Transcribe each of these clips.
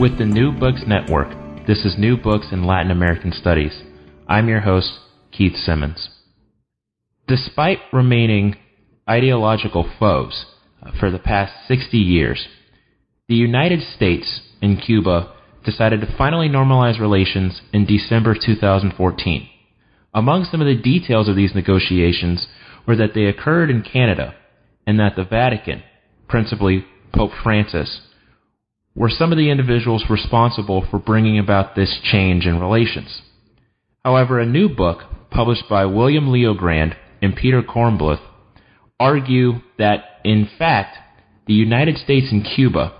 With the New Books Network, this is New Books in Latin American Studies. I'm your host, Keith Simmons. Despite remaining ideological foes for the past 60 years, the United States and Cuba decided to finally normalize relations in December 2014. Among some of the details of these negotiations were that they occurred in Canada and that the Vatican, principally Pope Francis, were some of the individuals responsible for bringing about this change in relations. However, a new book published by William LeoGrande and Peter Kornbluh argue that, in fact, the United States and Cuba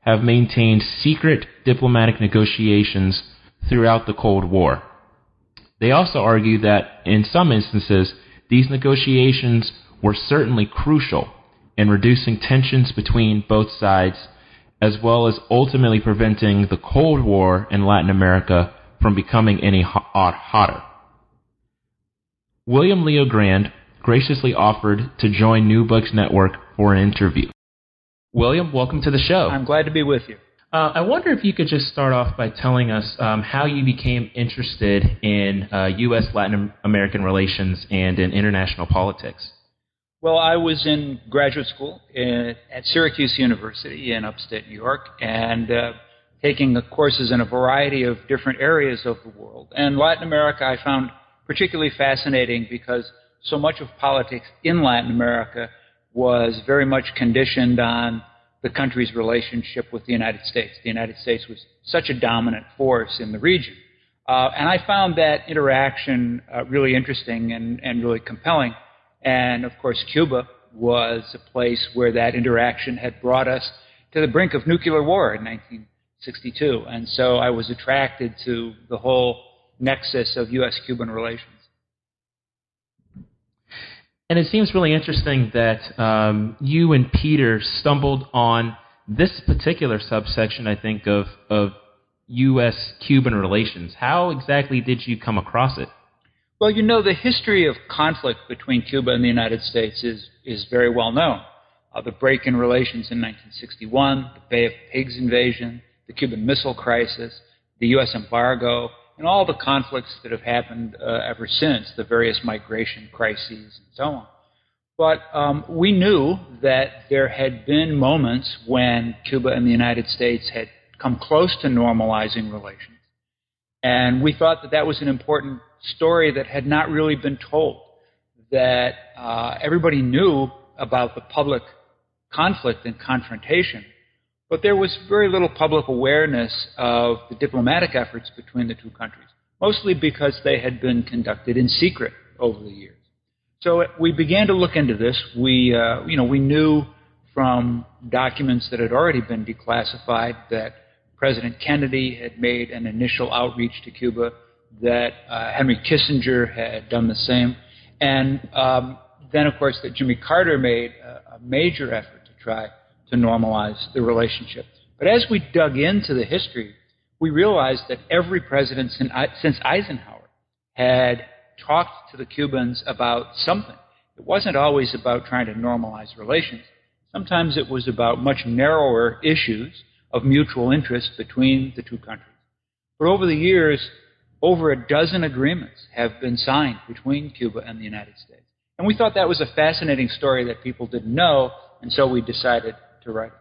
have maintained secret diplomatic negotiations throughout the Cold War. They also argue that, in some instances, these negotiations were certainly crucial in reducing tensions between both sides, as well as ultimately preventing the Cold War in Latin America from becoming any hotter. William LeoGrande graciously offered to join New Books Network for an interview. William, welcome to the show. I'm glad to be with you. I wonder if you could just start off by telling us how you became interested in U.S. Latin American relations and in international politics. Well, I was in graduate school at Syracuse University in upstate New York and taking courses in a variety of different areas of the world. And Latin America I found particularly fascinating because so much of politics in Latin America was very much conditioned on the country's relationship with the United States. The United States was such a dominant force in the region. And I found that interaction really interesting and really compelling. And, of course, Cuba was a place where that interaction had brought us to the brink of nuclear war in 1962. And so I was attracted to the whole nexus of U.S.-Cuban relations. And it seems really interesting that you and Peter stumbled on this particular subsection, I think, of U.S.-Cuban relations. How exactly did you come across it? Well, you know, the history of conflict between Cuba and the United States is very well known. The break in relations in 1961, the Bay of Pigs invasion, the Cuban Missile Crisis, the U.S. embargo, and all the conflicts that have happened ever since, the various migration crises and so on. But we knew that there had been moments when Cuba and the United States had come close to normalizing relations. And we thought that that was an important story that had not really been told, that everybody knew about the public conflict and confrontation, but there was very little public awareness of the diplomatic efforts between the two countries, mostly because they had been conducted in secret over the years. So we began to look into this. We knew from documents that had already been declassified that President Kennedy had made an initial outreach to Cuba, that Henry Kissinger had done the same, and then, of course, that Jimmy Carter made a major effort to try to normalize the relationship. But as we dug into the history, we realized that every president since Eisenhower had talked to the Cubans about something. It wasn't always about trying to normalize relations. Sometimes it was about much narrower issues of mutual interest between the two countries. But over the years, over a dozen agreements have been signed between Cuba and the United States. And we thought that was a fascinating story that people didn't know, and so we decided to write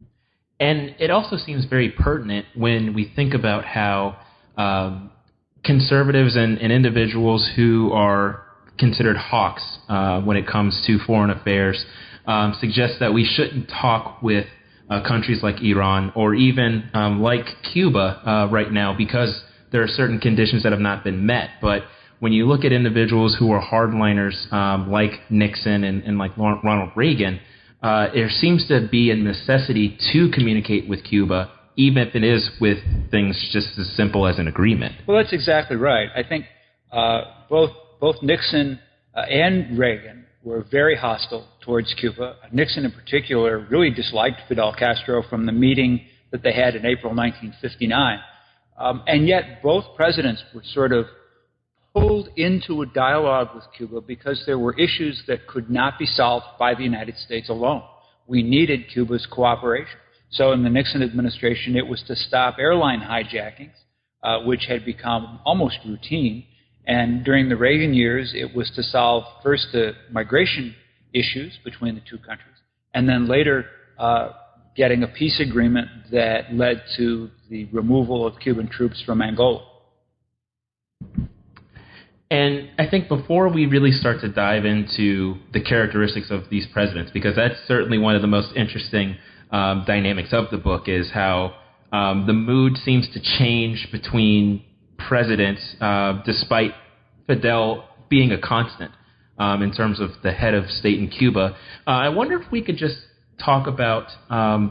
it. And it also seems very pertinent when we think about how conservatives and individuals who are considered hawks when it comes to foreign affairs suggest that we shouldn't talk with countries like Iran or even like Cuba right now because there are certain conditions that have not been met. But when you look at individuals who are hardliners like Nixon and like Ronald Reagan, there seems to be a necessity to communicate with Cuba, even if it is with things just as simple as an agreement. Well, that's exactly right. I think both Nixon and Reagan were very hostile towards Cuba. Nixon in particular really disliked Fidel Castro from the meeting that they had in April 1959. And yet both presidents were sort of pulled into a dialogue with Cuba because there were issues that could not be solved by the United States alone. We needed Cuba's cooperation. So in the Nixon administration, it was to stop airline hijackings, which had become almost routine. And during the Reagan years, it was to solve first the migration issues between the two countries, and then later getting a peace agreement that led to the removal of Cuban troops from Angola. And I think before we really start to dive into the characteristics of these presidents, because that's certainly one of the most interesting dynamics of the book, is how the mood seems to change between presidents despite Fidel being a constant in terms of the head of state in Cuba. I wonder if we could just talk about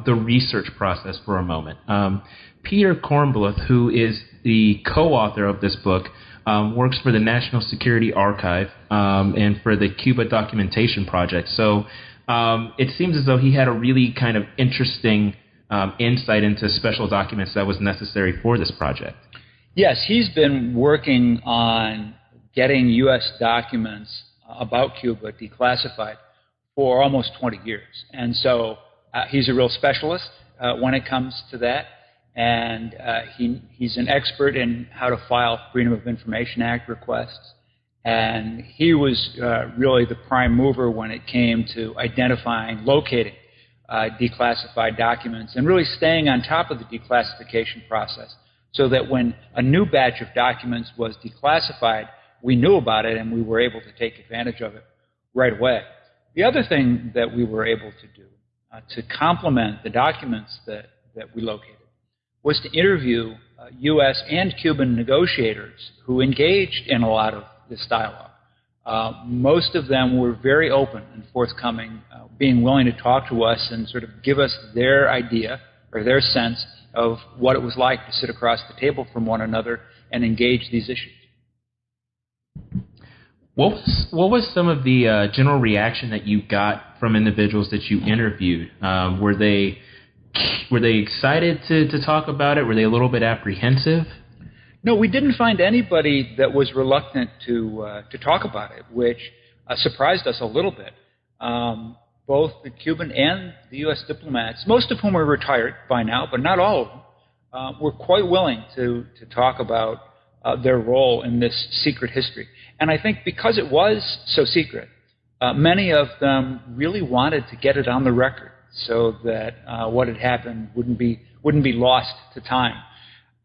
the research process for a moment. Peter Kornbluh, who is the co-author of this book, works for the National Security Archive and for the Cuba Documentation Project. So it seems as though he had a really kind of interesting insight into special documents that was necessary for this project. Yes, he's been working on getting U.S. documents about Cuba declassified for almost 20 years. And so he's a real specialist when it comes to that. And he's an expert in how to file Freedom of Information Act requests. And he was really the prime mover when it came to identifying, locating declassified documents, and really staying on top of the declassification process so that when a new batch of documents was declassified, we knew about it and we were able to take advantage of it right away. The other thing that we were able to do to complement the documents that we located was to interview U.S. and Cuban negotiators who engaged in a lot of this dialogue. Most of them were very open and forthcoming, being willing to talk to us and sort of give us their idea or their sense of what it was like to sit across the table from one another and engage these issues. What was some of the general reaction that you got from individuals that you interviewed? Were they excited to talk about it? Were they a little bit apprehensive? No, we didn't find anybody that was reluctant to talk about it, which surprised us a little bit. Both the Cuban and the U.S. diplomats, most of whom are retired by now, but not all of them, were quite willing to talk about their role in this secret history. And I think because it was so secret, many of them really wanted to get it on the record, so that what had happened wouldn't be lost to time.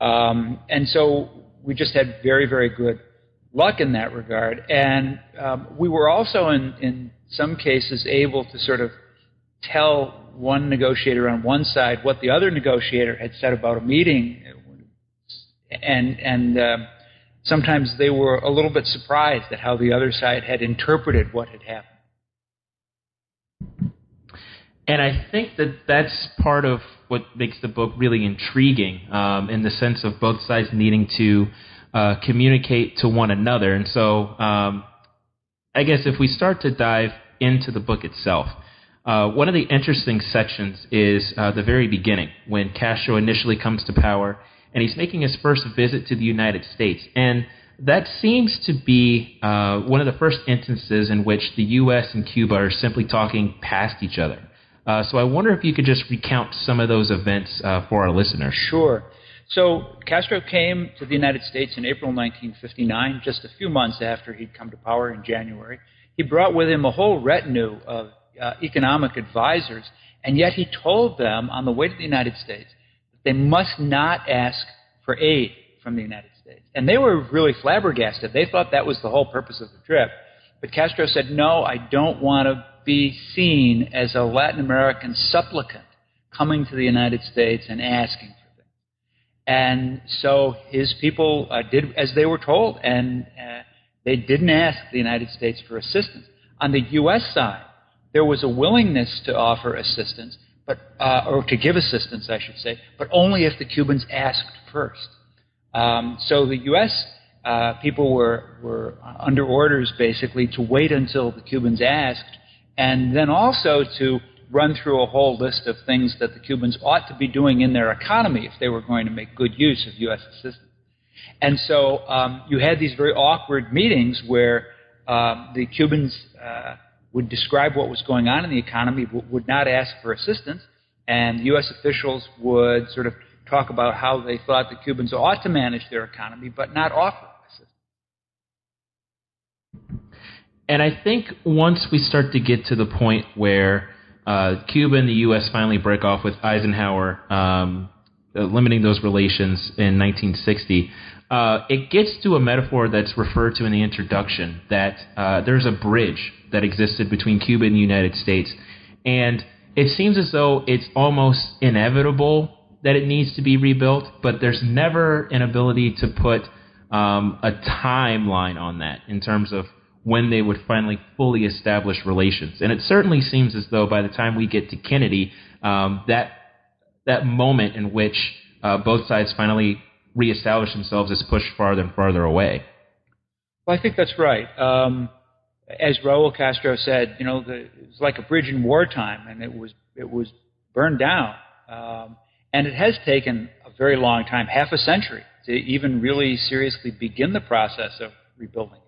And so we just had very, very good luck in that regard. And we were also, in some cases, able to sort of tell one negotiator on one side what the other negotiator had said about a meeting. And sometimes they were a little bit surprised at how the other side had interpreted what had happened. And I think that that's part of what makes the book really intriguing, in the sense of both sides needing to communicate to one another. And so I guess if we start to dive into the book itself, one of the interesting sections is the very beginning, when Castro initially comes to power and he's making his first visit to the United States. And that seems to be one of the first instances in which the U.S. and Cuba are simply talking past each other. So I wonder if you could just recount some of those events for our listeners. Sure. So Castro came to the United States in April 1959, just a few months after he'd come to power in January. He brought with him a whole retinue of economic advisors, and yet he told them on the way to the United States that they must not ask for aid from the United States. And they were really flabbergasted. They thought that was the whole purpose of the trip. But Castro said, no, I don't want to be seen as a Latin American supplicant coming to the United States and asking for things. And so his people did as they were told, and they didn't ask the United States for assistance. On the U.S. side, there was a willingness to offer assistance, but or to give assistance, I should say, but only if the Cubans asked first. So the U.S. People were under orders, basically, to wait until the Cubans asked, and then also to run through a whole list of things that the Cubans ought to be doing in their economy if they were going to make good use of U.S. assistance. And so you had these very awkward meetings where the Cubans would describe what was going on in the economy, but would not ask for assistance, and U.S. officials would sort of talk about how they thought the Cubans ought to manage their economy, but not offer assistance. And I think once we start to get to the point where Cuba and the U.S. finally break off with Eisenhower limiting those relations in 1960, it gets to a metaphor that's referred to in the introduction, that there's a bridge that existed between Cuba and the United States. And it seems as though it's almost inevitable that it needs to be rebuilt, but there's never an ability to put a timeline on that in terms of when they would finally fully establish relations. And it certainly seems as though by the time we get to Kennedy, that moment in which both sides finally reestablish themselves is pushed farther and farther away. Well, I think that's right. As Raul Castro said, you know, it was like a bridge in wartime, and it was burned down. And it has taken a very long time, half a century, to even really seriously begin the process of rebuilding.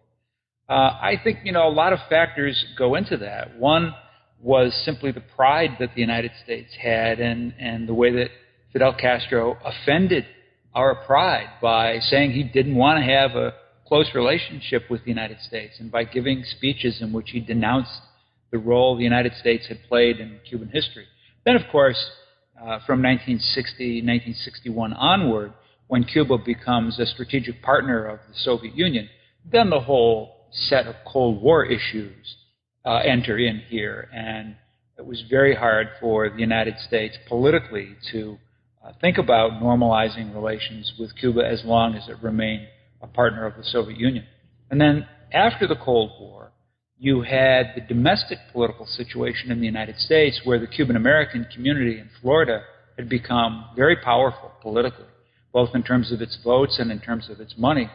I think, you know, a lot of factors go into that. One was simply the pride that the United States had and the way that Fidel Castro offended our pride by saying he didn't want to have a close relationship with the United States and by giving speeches in which he denounced the role the United States had played in Cuban history. Then, of course, from 1960, 1961 onward, when Cuba becomes a strategic partner of the Soviet Union, then the whole set of Cold War issues enter in here. And it was very hard for the United States politically to think about normalizing relations with Cuba as long as it remained a partner of the Soviet Union. And then after the Cold War, you had the domestic political situation in the United States where the Cuban-American community in Florida had become very powerful politically, both in terms of its votes and in terms of its money.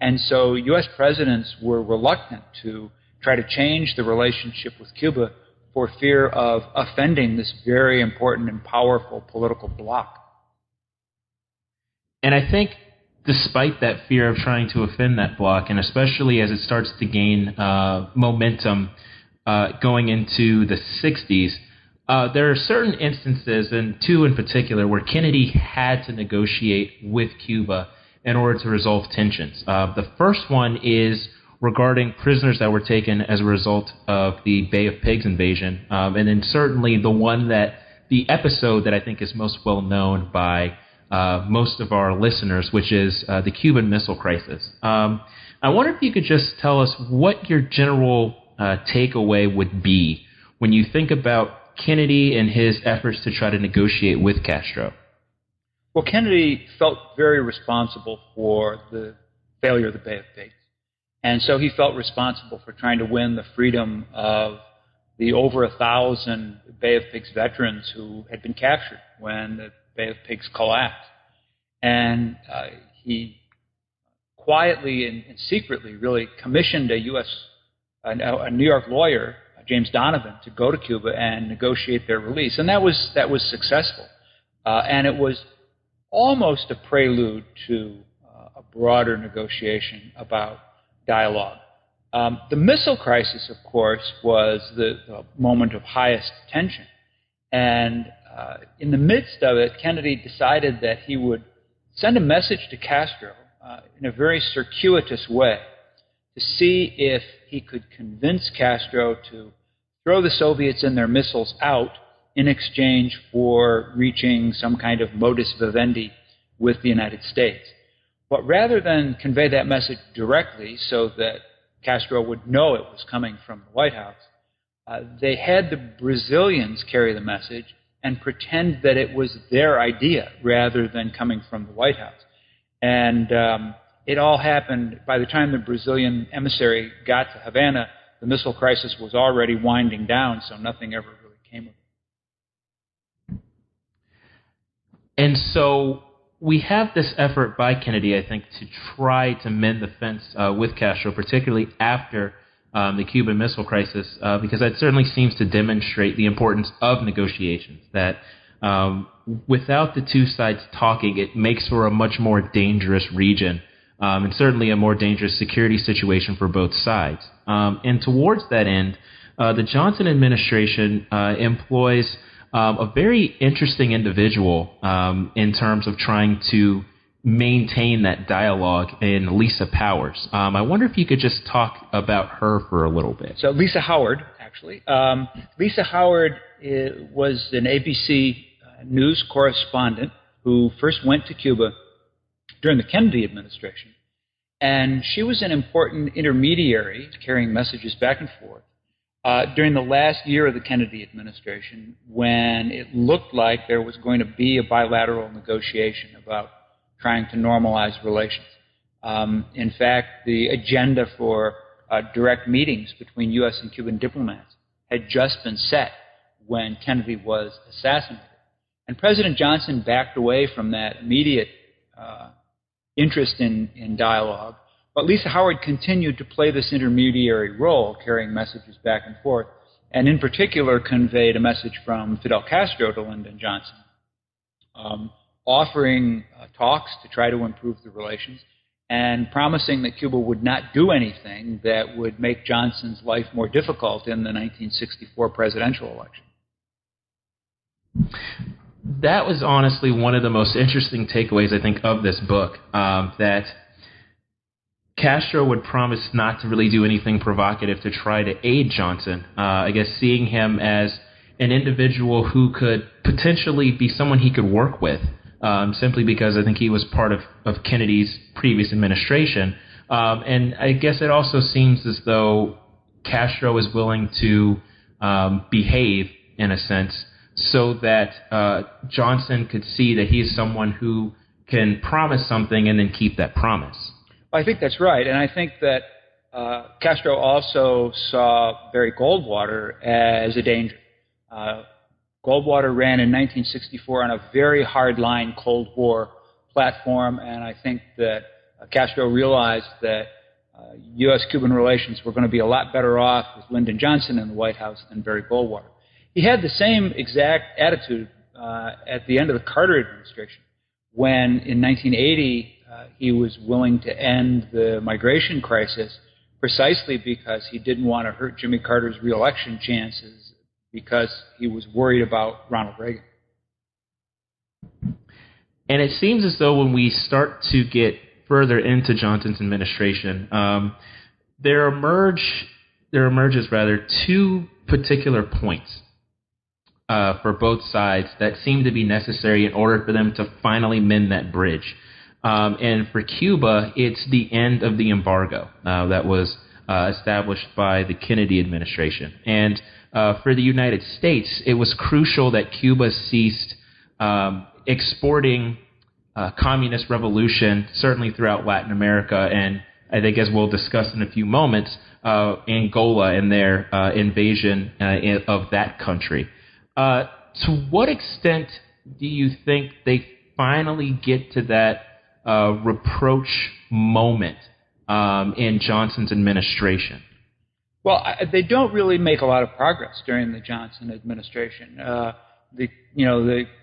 And so U.S. presidents were reluctant to try to change the relationship with Cuba for fear of offending this very important and powerful political bloc. And I think despite that fear of trying to offend that bloc, and especially as it starts to gain momentum going into the 60s, there are certain instances, and two in particular, where Kennedy had to negotiate with Cuba in order to resolve tensions. The first one is regarding prisoners that were taken as a result of the Bay of Pigs invasion, and then certainly the episode that I think is most well known by most of our listeners, which is the Cuban Missile Crisis. I wonder if you could just tell us what your general takeaway would be when you think about Kennedy and his efforts to try to negotiate with Castro. Well, Kennedy felt very responsible for the failure of the Bay of Pigs. And so he felt responsible for trying to win the freedom of the over 1,000 Bay of Pigs veterans who had been captured when the Bay of Pigs collapsed. And he quietly and secretly really commissioned a New York lawyer, James Donovan, to go to Cuba and negotiate their release. And that was successful. And it was almost a prelude to a broader negotiation about dialogue. The missile crisis, of course, was the moment of highest tension. And in the midst of it, Kennedy decided that he would send a message to Castro in a very circuitous way to see if he could convince Castro to throw the Soviets and their missiles out in exchange for reaching some kind of modus vivendi with the United States. But rather than convey that message directly so that Castro would know it was coming from the White House, they had the Brazilians carry the message and pretend that it was their idea rather than coming from the White House. And it all happened by the time the Brazilian emissary got to Havana, the missile crisis was already winding down, so nothing ever really came of it. And so we have this effort by Kennedy, I think, to try to mend the fence with Castro, particularly after the Cuban Missile Crisis, because that certainly seems to demonstrate the importance of negotiations, that without the two sides talking, it makes for a much more dangerous region, and certainly a more dangerous security situation for both sides. And towards that end, the Johnson administration employs a very interesting individual in terms of trying to maintain that dialogue in Lisa Powers. I wonder if you could just talk about her for a little bit. So Lisa Howard, actually. Lisa Howard was an ABC news correspondent who first went to Cuba during the Kennedy administration. And she was an important intermediary carrying messages back and forth during the last year of the Kennedy administration, when it looked like there was going to be a bilateral negotiation about trying to normalize relations. In fact, the agenda for direct meetings between U.S. and Cuban diplomats had just been set when Kennedy was assassinated. And President Johnson backed away from that immediate interest in dialogue, but Lisa Howard continued to play this intermediary role, carrying messages back and forth, and in particular conveyed a message from Fidel Castro to Lyndon Johnson, offering talks to try to improve the relations and promising that Cuba would not do anything that would make Johnson's life more difficult in the 1964 presidential election. That was honestly one of the most interesting takeaways, I think, of this book, that Castro would promise not to really do anything provocative to try to aid Johnson. I guess seeing him as an individual who could potentially be someone he could work with, simply because I think he was part of Kennedy's previous administration. And I guess it also seems as though Castro is willing to behave, in a sense, so that Johnson could see that he's someone who can promise something and then keep that promise. I think that's right. And I think that Castro also saw Barry Goldwater as a danger. Goldwater ran in 1964 on a very hard-line Cold War platform, and I think that Castro realized that U.S.-Cuban relations were going to be a lot better off with Lyndon Johnson in the White House than Barry Goldwater. He had the same exact attitude at the end of the Carter administration, when in 1980 he was willing to end the migration crisis precisely because he didn't want to hurt Jimmy Carter's reelection chances, because he was worried about Ronald Reagan. And it seems as though when we start to get further into Johnson's administration, there emerges two particular points for both sides that seem to be necessary in order for them to finally mend that bridge. And for Cuba, it's the end of the embargo that was established by the Kennedy administration. And for the United States, it was crucial that Cuba ceased exporting communist revolution, certainly throughout Latin America, and I think, as we'll discuss in a few moments, Angola and their invasion of that country. To what extent do you think they finally get to that reproach moment in Johnson's administration? Well, they don't really make a lot of progress during the Johnson administration. The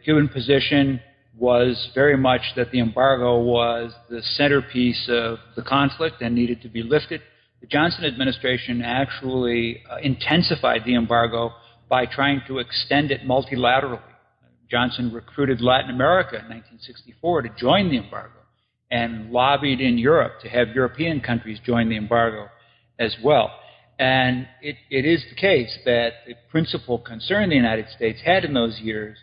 Cuban position was very much that the embargo was the centerpiece of the conflict and needed to be lifted. The Johnson administration actually intensified the embargo by trying to extend it multilaterally. Johnson recruited Latin America in 1964 to join the embargo and lobbied in Europe to have European countries join the embargo as well. And it is the case that the principal concern the United States had in those years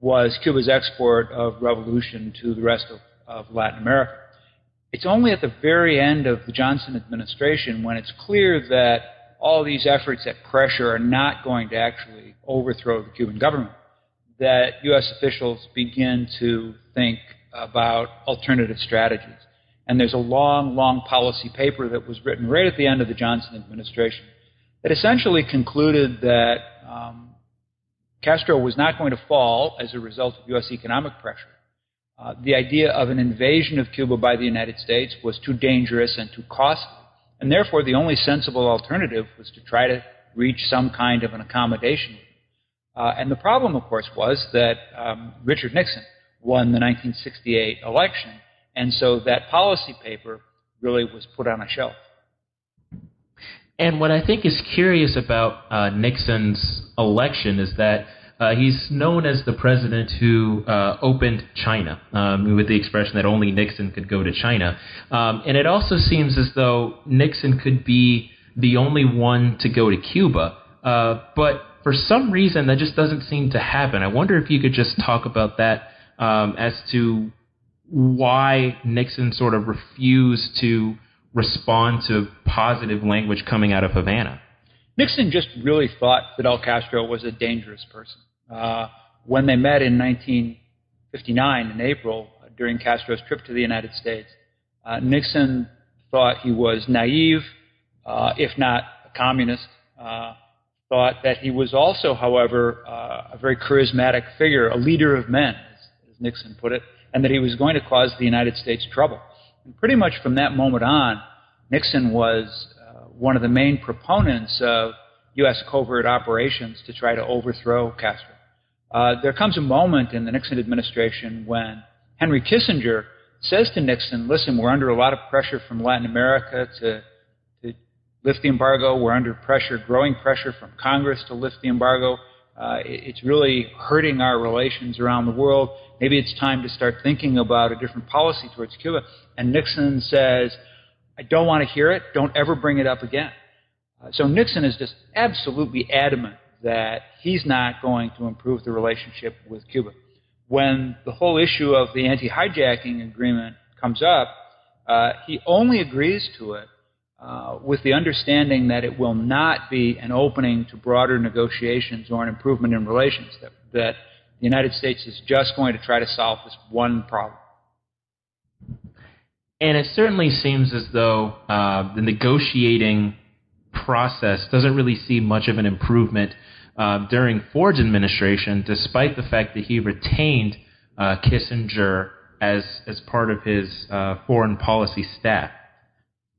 was Cuba's export of revolution to the rest of Latin America. It's only at the very end of the Johnson administration, when it's clear that all these efforts at pressure are not going to actually overthrow the Cuban government, that U.S. officials begin to think about alternative strategies. And there's a long policy paper that was written right at the end of the Johnson administration that essentially concluded that Castro was not going to fall as a result of U.S. economic pressure. The idea of an invasion of Cuba by the United States was too dangerous and too costly, and therefore the only sensible alternative was to try to reach some kind of an accommodation. And the problem, of course, was that Richard Nixon won the 1968 election, and so that policy paper really was put on a shelf. And what I think is curious about Nixon's election is that he's known as the president who opened China, with the expression that only Nixon could go to China. And it also seems as though Nixon could be the only one to go to Cuba. But for some reason, that just doesn't seem to happen. I wonder if you could just talk about that as to why Nixon sort of refused to respond to positive language coming out of Havana. Nixon just really thought Fidel Castro was a dangerous person. When they met in 1959 in April during Castro's trip to the United States, Nixon thought he was naive, if not a communist, thought that he was also, however, a very charismatic figure, a leader of men, as Nixon put it, and that he was going to cause the United States trouble. And pretty much from that moment on, Nixon was one of the main proponents of U.S. covert operations to try to overthrow Castro. There comes a moment in the Nixon administration when Henry Kissinger says to Nixon, listen, we're under a lot of pressure from Latin America to lift the embargo. We're under pressure, growing pressure from Congress to lift the embargo. It's really hurting our relations around the world. Maybe it's time to start thinking about a different policy towards Cuba. And Nixon says, I don't want to hear it. Don't ever bring it up again. So Nixon is just absolutely adamant that he's not going to improve the relationship with Cuba. When the whole issue of the anti-hijacking agreement comes up, he only agrees to it with the understanding that it will not be an opening to broader negotiations or an improvement in relations, that the United States is just going to try to solve this one problem. And it certainly seems as though the negotiating process doesn't really see much of an improvement during Ford's administration, despite the fact that he retained Kissinger as part of his foreign policy staff.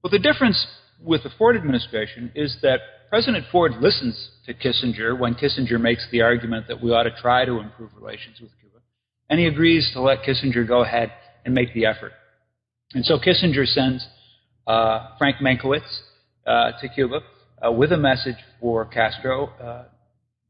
Well, the difference with the Ford administration is that President Ford listens to Kissinger when Kissinger makes the argument that we ought to try to improve relations with Cuba, and he agrees to let Kissinger go ahead and make the effort. And so Kissinger sends Frank Mankiewicz to Cuba with a message for Castro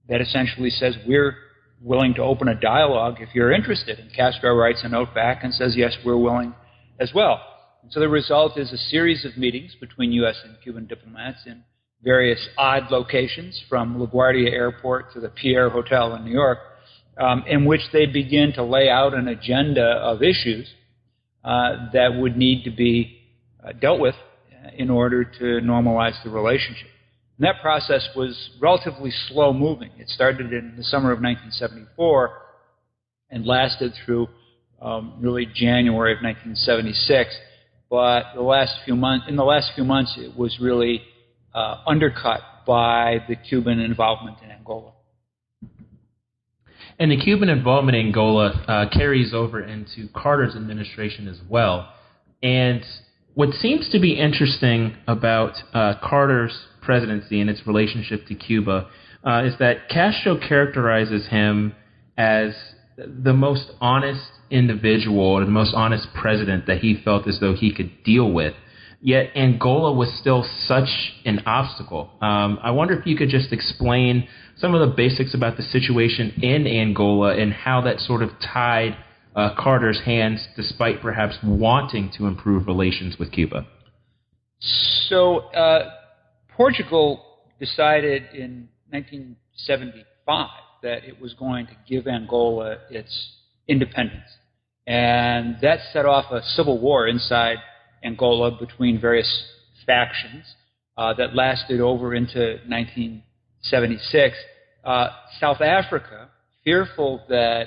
that essentially says, we're willing to open a dialogue if you're interested. And Castro writes a note back and says, yes, we're willing as well. And so the result is a series of meetings between U.S. and Cuban diplomats in various odd locations, from LaGuardia Airport to the Pierre Hotel in New York, in which they begin to lay out an agenda of issues that would need to be dealt with in order to normalize the relationship. And that process was relatively slow-moving. It started in the summer of 1974 and lasted through really January of 1976. But in the last few months, it was really undercut by the Cuban involvement in Angola. And the Cuban involvement in Angola carries over into Carter's administration as well. And what seems to be interesting about Carter's presidency and its relationship to Cuba is that Castro characterizes him as the most honest individual, the most honest president that he felt as though he could deal with. Yet Angola was still such an obstacle. I wonder if you could just explain some of the basics about the situation in Angola and how that sort of tied Carter's hands, despite perhaps wanting to improve relations with Cuba. So Portugal decided in 1975 that it was going to give Angola its independence. And that set off a civil war inside Angola between various factions that lasted over into 1976. South Africa, fearful that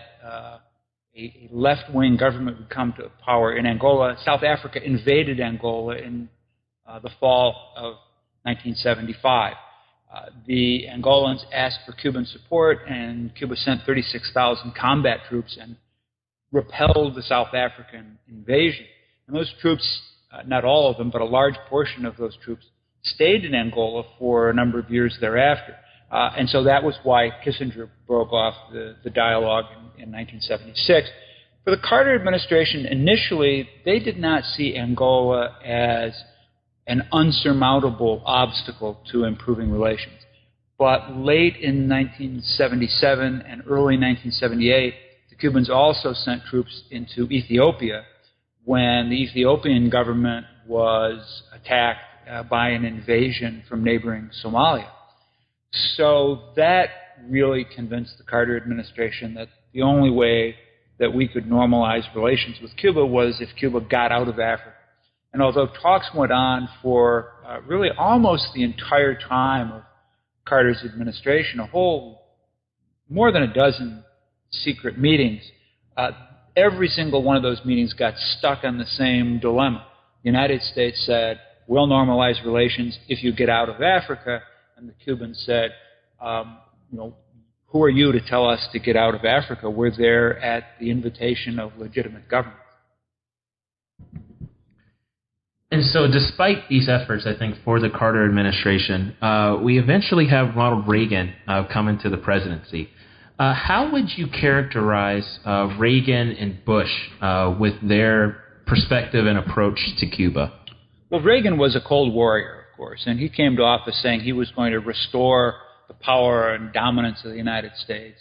a left-wing government would come to power in Angola, South Africa invaded Angola in the fall of 1975. The Angolans asked for Cuban support, and Cuba sent 36,000 combat troops and repelled the South African invasion. And those troops, not all of them, but a large portion of those troops, stayed in Angola for a number of years thereafter. And so that was why Kissinger broke off the dialogue in 1976. For the Carter administration, initially, they did not see Angola as an unsurmountable obstacle to improving relations. But late in 1977 and early 1978, the Cubans also sent troops into Ethiopia when the Ethiopian government was attacked by an invasion from neighboring Somalia. So that really convinced the Carter administration that the only way that we could normalize relations with Cuba was if Cuba got out of Africa. And although talks went on for really almost the entire time of Carter's administration, a whole more than a dozen secret meetings, every single one of those meetings got stuck on the same dilemma. The United States said, we'll normalize relations if you get out of Africa. And the Cubans said, who are you to tell us to get out of Africa? We're there at the invitation of legitimate government. And so despite these efforts, I think, for the Carter administration, we eventually have Ronald Reagan come into the presidency. How would you characterize Reagan and Bush with their perspective and approach to Cuba? Well, Reagan was a Cold Warrior, course, and he came to office saying he was going to restore the power and dominance of the United States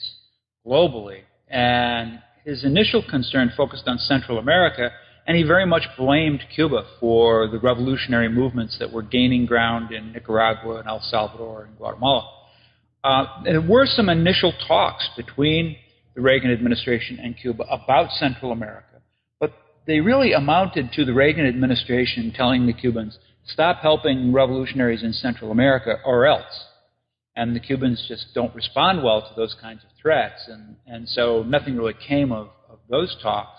globally. And his initial concern focused on Central America, and he very much blamed Cuba for the revolutionary movements that were gaining ground in Nicaragua and El Salvador and Guatemala. There were some initial talks between the Reagan administration and Cuba about Central America, but they really amounted to the Reagan administration telling the Cubans, stop helping revolutionaries in Central America or else. And the Cubans just don't respond well to those kinds of threats. And so nothing really came of those talks.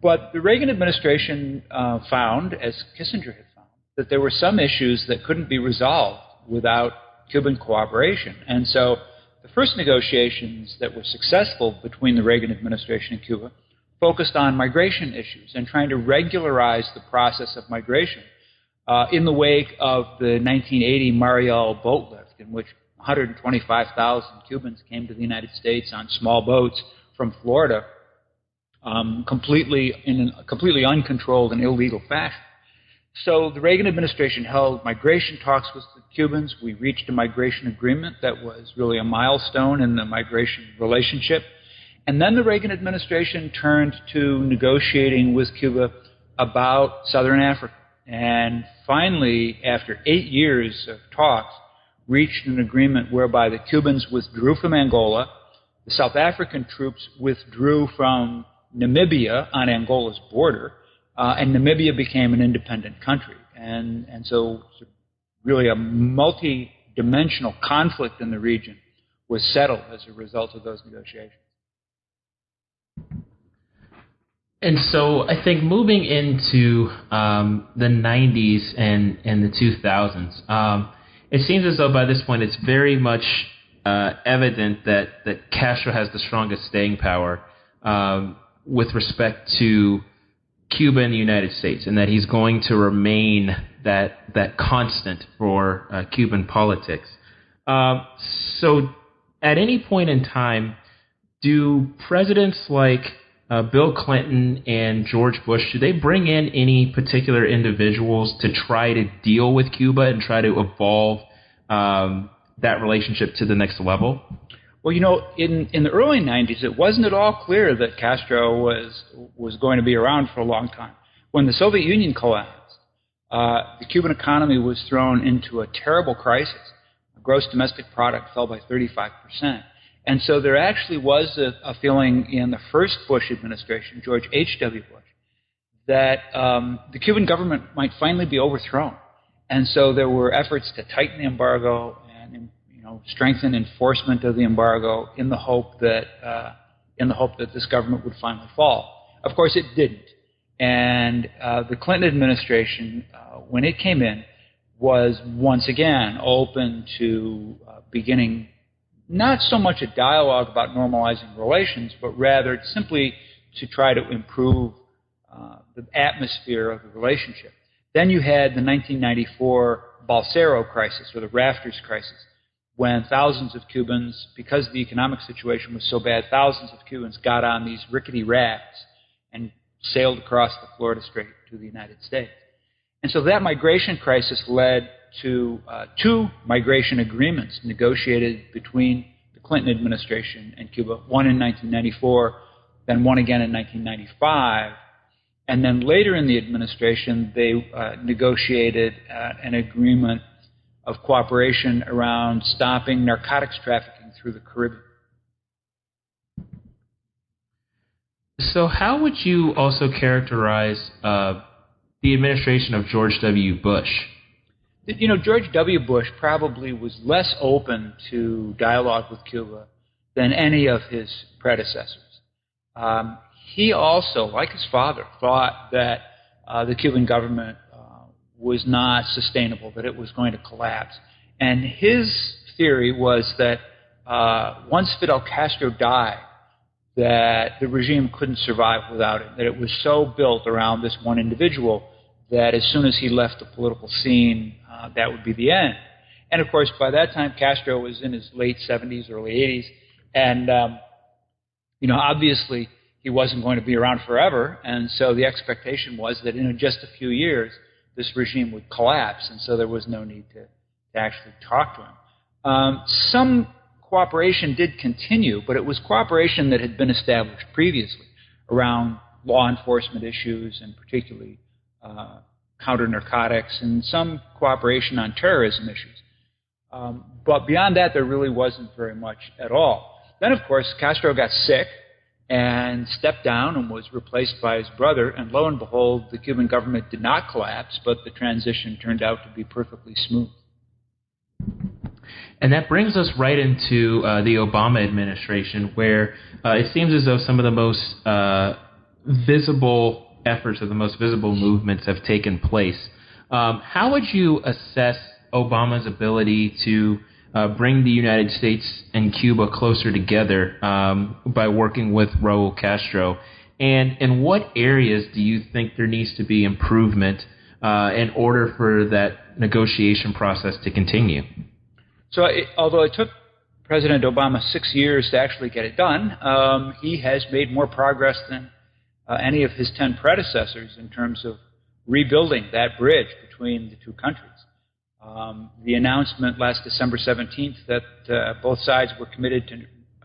But the Reagan administration found, as Kissinger had found, that there were some issues that couldn't be resolved without Cuban cooperation. And so the first negotiations that were successful between the Reagan administration and Cuba focused on migration issues and trying to regularize the process of migration. In the wake of the 1980 Mariel boat lift, in which 125,000 Cubans came to the United States on small boats from Florida, completely uncontrolled and illegal fashion. So the Reagan administration held migration talks with the Cubans. We reached a migration agreement that was really a milestone in the migration relationship. And then the Reagan administration turned to negotiating with Cuba about Southern Africa. And finally, after 8 years of talks, reached an agreement whereby the Cubans withdrew from Angola, the South African troops withdrew from Namibia on Angola's border, and Namibia became an independent country. And so really a multi-dimensional conflict in the region was settled as a result of those negotiations. And so I think moving into the 90s and the 2000s, it seems as though by this point it's very much evident that Castro has the strongest staying power with respect to Cuba and the United States, and that he's going to remain that constant for Cuban politics. So at any point in time, do presidents like Bill Clinton and George Bush, do they bring in any particular individuals to try to deal with Cuba and try to evolve that relationship to the next level? Well, in the early 90s, it wasn't at all clear that Castro was going to be around for a long time. When the Soviet Union collapsed, the Cuban economy was thrown into a terrible crisis. The gross domestic product fell by 35%. And so there actually was a feeling in the first Bush administration, George H.W. Bush, that the Cuban government might finally be overthrown. And so there were efforts to tighten the embargo and strengthen enforcement of the embargo in the hope that this government would finally fall. Of course, it didn't. And the Clinton administration, when it came in, was once again open to beginning not so much a dialogue about normalizing relations, but rather simply to try to improve the atmosphere of the relationship. Then you had the 1994 Balsero crisis, or the rafters crisis, when thousands of Cubans, because the economic situation was so bad, thousands of Cubans got on these rickety rafts and sailed across the Florida Strait to the United States. And so that migration crisis led to two migration agreements negotiated between the Clinton administration and Cuba, one in 1994, then one again in 1995. And then later in the administration, they negotiated an agreement of cooperation around stopping narcotics trafficking through the Caribbean. So how would you also characterize the administration of George W. Bush? You know, George W. Bush probably was less open to dialogue with Cuba than any of his predecessors. He also, like his father, thought that the Cuban government was not sustainable, that it was going to collapse. And his theory was that once Fidel Castro died, that the regime couldn't survive without it, that it was so built around this one individual that as soon as he left the political scene, that would be the end. And of course, by that time, Castro was in his late 70s, early 80s, and you know, obviously he wasn't going to be around forever, and so the expectation was that in just a few years, this regime would collapse, and so there was no need to actually talk to him. Some cooperation did continue, but it was cooperation that had been established previously around law enforcement issues and particularly counter-narcotics and some cooperation on terrorism issues. But beyond that, there really wasn't very much at all. Then, of course, Castro got sick and stepped down and was replaced by his brother, and lo and behold, the Cuban government did not collapse, but the transition turned out to be perfectly smooth. And that brings us right into the Obama administration, where it seems as though some of the most visible efforts or the most visible movements have taken place. How would you assess Obama's ability to bring the United States and Cuba closer together by working with Raul Castro? And in what areas do you think there needs to be improvement in order for that negotiation process to continue? So although it took President Obama 6 years to actually get it done, he has made more progress than any of his 10 predecessors in terms of rebuilding that bridge between the two countries. The announcement last December 17th that both sides were committed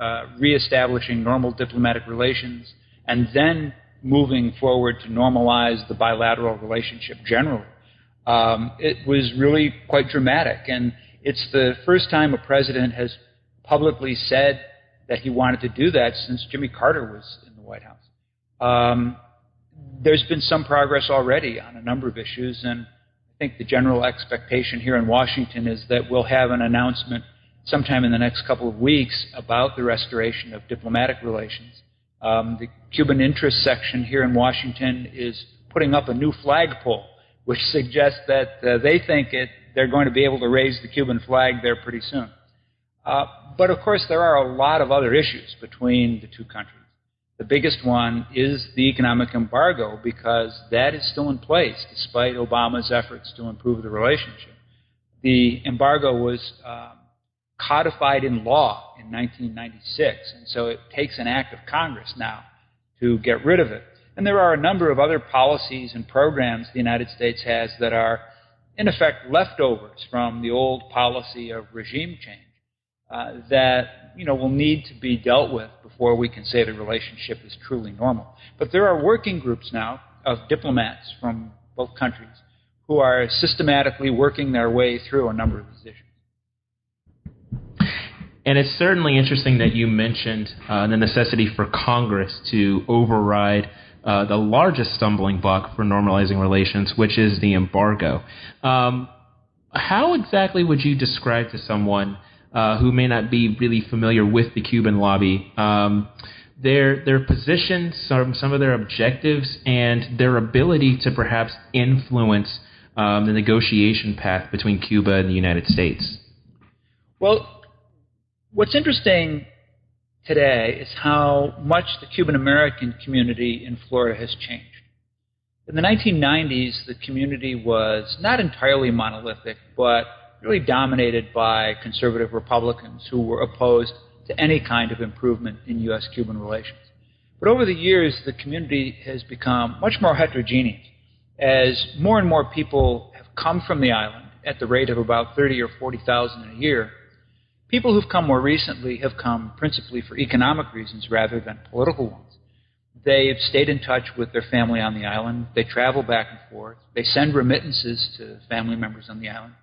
to reestablishing normal diplomatic relations and then moving forward to normalize the bilateral relationship generally. It was really quite dramatic, and it's the first time a president has publicly said that he wanted to do that since Jimmy Carter was in the White House. There's been some progress already on a number of issues, and I think the general expectation here in Washington is that we'll have an announcement sometime in the next couple of weeks about the restoration of diplomatic relations. The Cuban interest section here in Washington is putting up a new flagpole, which suggests that they think they're going to be able to raise the Cuban flag there pretty soon. But of course, there are a lot of other issues between the two countries. The biggest one is the economic embargo, because that is still in place despite Obama's efforts to improve the relationship. The embargo was codified in law in 1996, and so it takes an act of Congress now to get rid of it. And there are a number of other policies and programs the United States has that are, in effect, leftovers from the old policy of regime change that, you know, will need to be dealt with before we can say the relationship is truly normal. But there are working groups now of diplomats from both countries who are systematically working their way through a number of these issues. And it's certainly interesting that you mentioned the necessity for Congress to override the largest stumbling block for normalizing relations, which is the embargo. How exactly would you describe to someone who may not be really familiar with the Cuban lobby their positions, some of their objectives, and their ability to perhaps influence the negotiation path between Cuba and the United States? Well, what's interesting today is how much the Cuban American community in Florida has changed. In the 1990s, the community was not entirely monolithic, but really dominated by conservative Republicans who were opposed to any kind of improvement in U.S.-Cuban relations. But over the years, the community has become much more heterogeneous as more and more people have come from the island at the rate of about 30 or 40,000 a year. People who've come more recently have come principally for economic reasons rather than political ones. They've stayed in touch with their family on the island. They travel back and forth. They send remittances to family members on the island.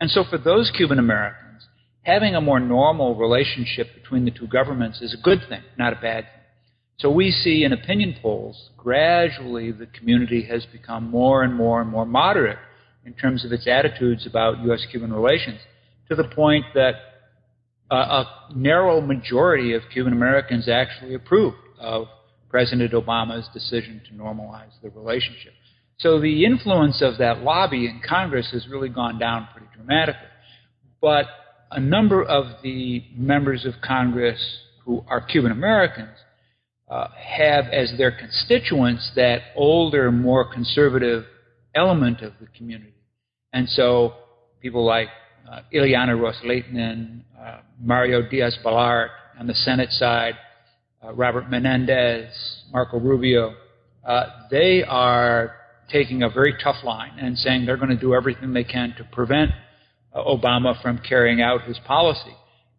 And so for those Cuban Americans, having a more normal relationship between the two governments is a good thing, not a bad thing. So we see in opinion polls, gradually the community has become more and more moderate in terms of its attitudes about U.S.-Cuban relations, to the point that a narrow majority of Cuban Americans actually approved of President Obama's decision to normalize the relationship. So the influence of that lobby in Congress has really gone down pretty dramatically. But a number of the members of Congress who are Cuban Americans have as their constituents that older, more conservative element of the community. And so people like Ileana Ros-Lehtinen, Mario Díaz-Balart on the Senate side, Robert Menendez, Marco Rubio, they are taking a very tough line and saying they're going to do everything they can to prevent Obama from carrying out his policy.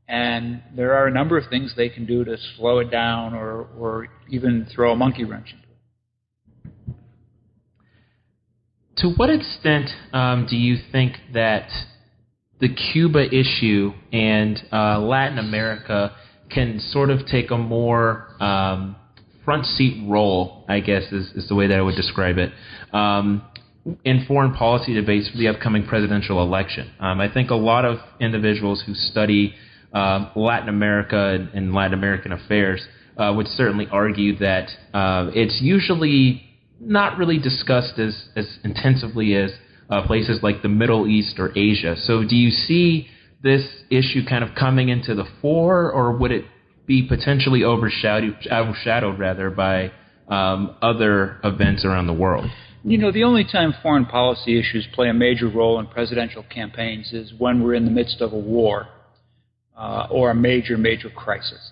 And there are a number of things they can do to slow it down or even throw a monkey wrench into it. To what extent do you think that the Cuba issue and Latin America can sort of take a more front seat role, I guess is the way that I would describe it, in foreign policy debates for the upcoming presidential election? I think a lot of individuals who study Latin America and Latin American affairs would certainly argue that it's usually not really discussed as intensively as places like the Middle East or Asia. So do you see this issue kind of coming into the fore, or would it be potentially overshadowed by other events around the world? You know, the only time foreign policy issues play a major role in presidential campaigns is when we're in the midst of a war or a major crisis.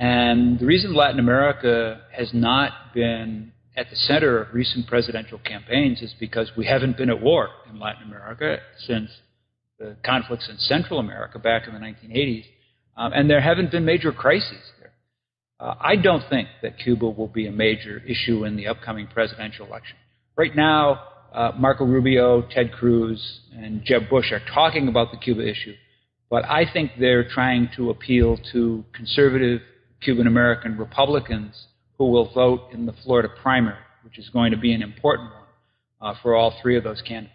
And the reason Latin America has not been at the center of recent presidential campaigns is because we haven't been at war in Latin America since the conflicts in Central America back in the 1980s, and there haven't been major crises there. I don't think that Cuba will be a major issue in the upcoming presidential election. Right now, Marco Rubio, Ted Cruz, and Jeb Bush are talking about the Cuba issue, but I think they're trying to appeal to conservative Cuban American Republicans who will vote in the Florida primary, which is going to be an important one for all three of those candidates.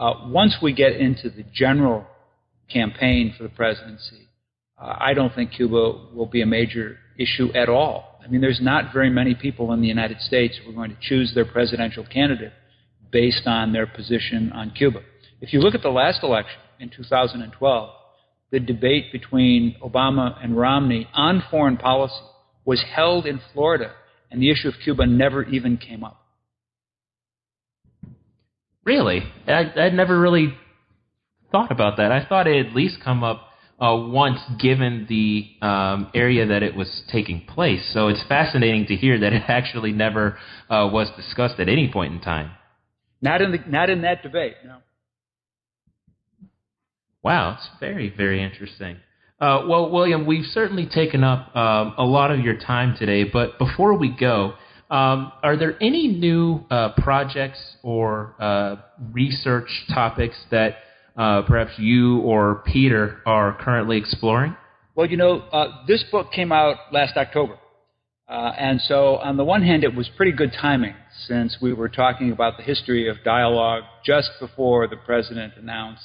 Once we get into the general campaign for the presidency, I don't think Cuba will be a major issue at all. I mean, there's not very many people in the United States who are going to choose their presidential candidate based on their position on Cuba. If you look at the last election in 2012, the debate between Obama and Romney on foreign policy was held in Florida, and the issue of Cuba never even came up. Really? I'd never really thought about that. I thought it had at least come up once, given the area that it was taking place. So it's fascinating to hear that it actually never was discussed at any point in time. Not in that debate, no. Wow, it's very, very interesting. Well, William, we've certainly taken up a lot of your time today, but before we go, are there any new projects or research topics that perhaps you or Peter are currently exploring? Well, you know, this book came out last October. And so on the one hand, it was pretty good timing since we were talking about the history of dialogue just before the president announced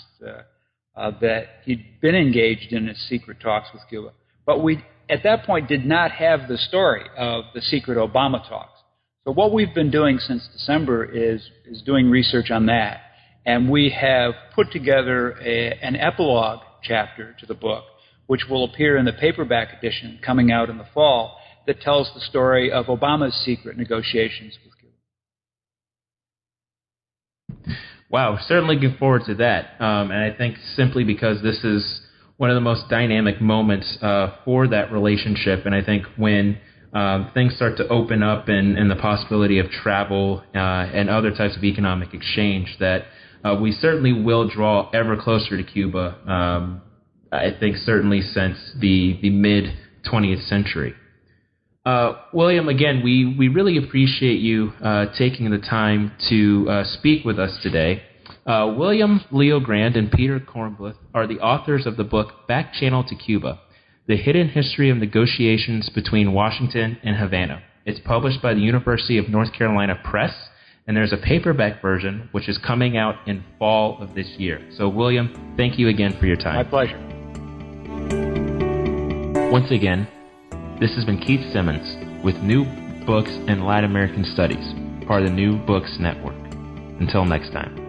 that he'd been engaged in his secret talks with Cuba. But we, at that point, did not have the story of the secret Obama talks. So what we've been doing since December is doing research on that And we have put together an epilogue chapter to the book, which will appear in the paperback edition coming out in the fall, that tells the story of Obama's secret negotiations with Cuba. Wow, certainly looking forward to that. And I think simply because this is one of the most dynamic moments for that relationship. And I think when things start to open up and the possibility of travel and other types of economic exchange, that we certainly will draw ever closer to Cuba, I think certainly since the mid-20th century. William, again, we really appreciate you taking the time to speak with us today. William LeoGrande and Peter Kornbluh are the authors of the book Back Channel to Cuba, The Hidden History of Negotiations Between Washington and Havana. It's published by the University of North Carolina Press, and there's a paperback version which is coming out in fall of this year. So, William, thank you again for your time. My pleasure. Once again, this has been Keith Simmons with New Books in Latin American Studies, part of the New Books Network. Until next time.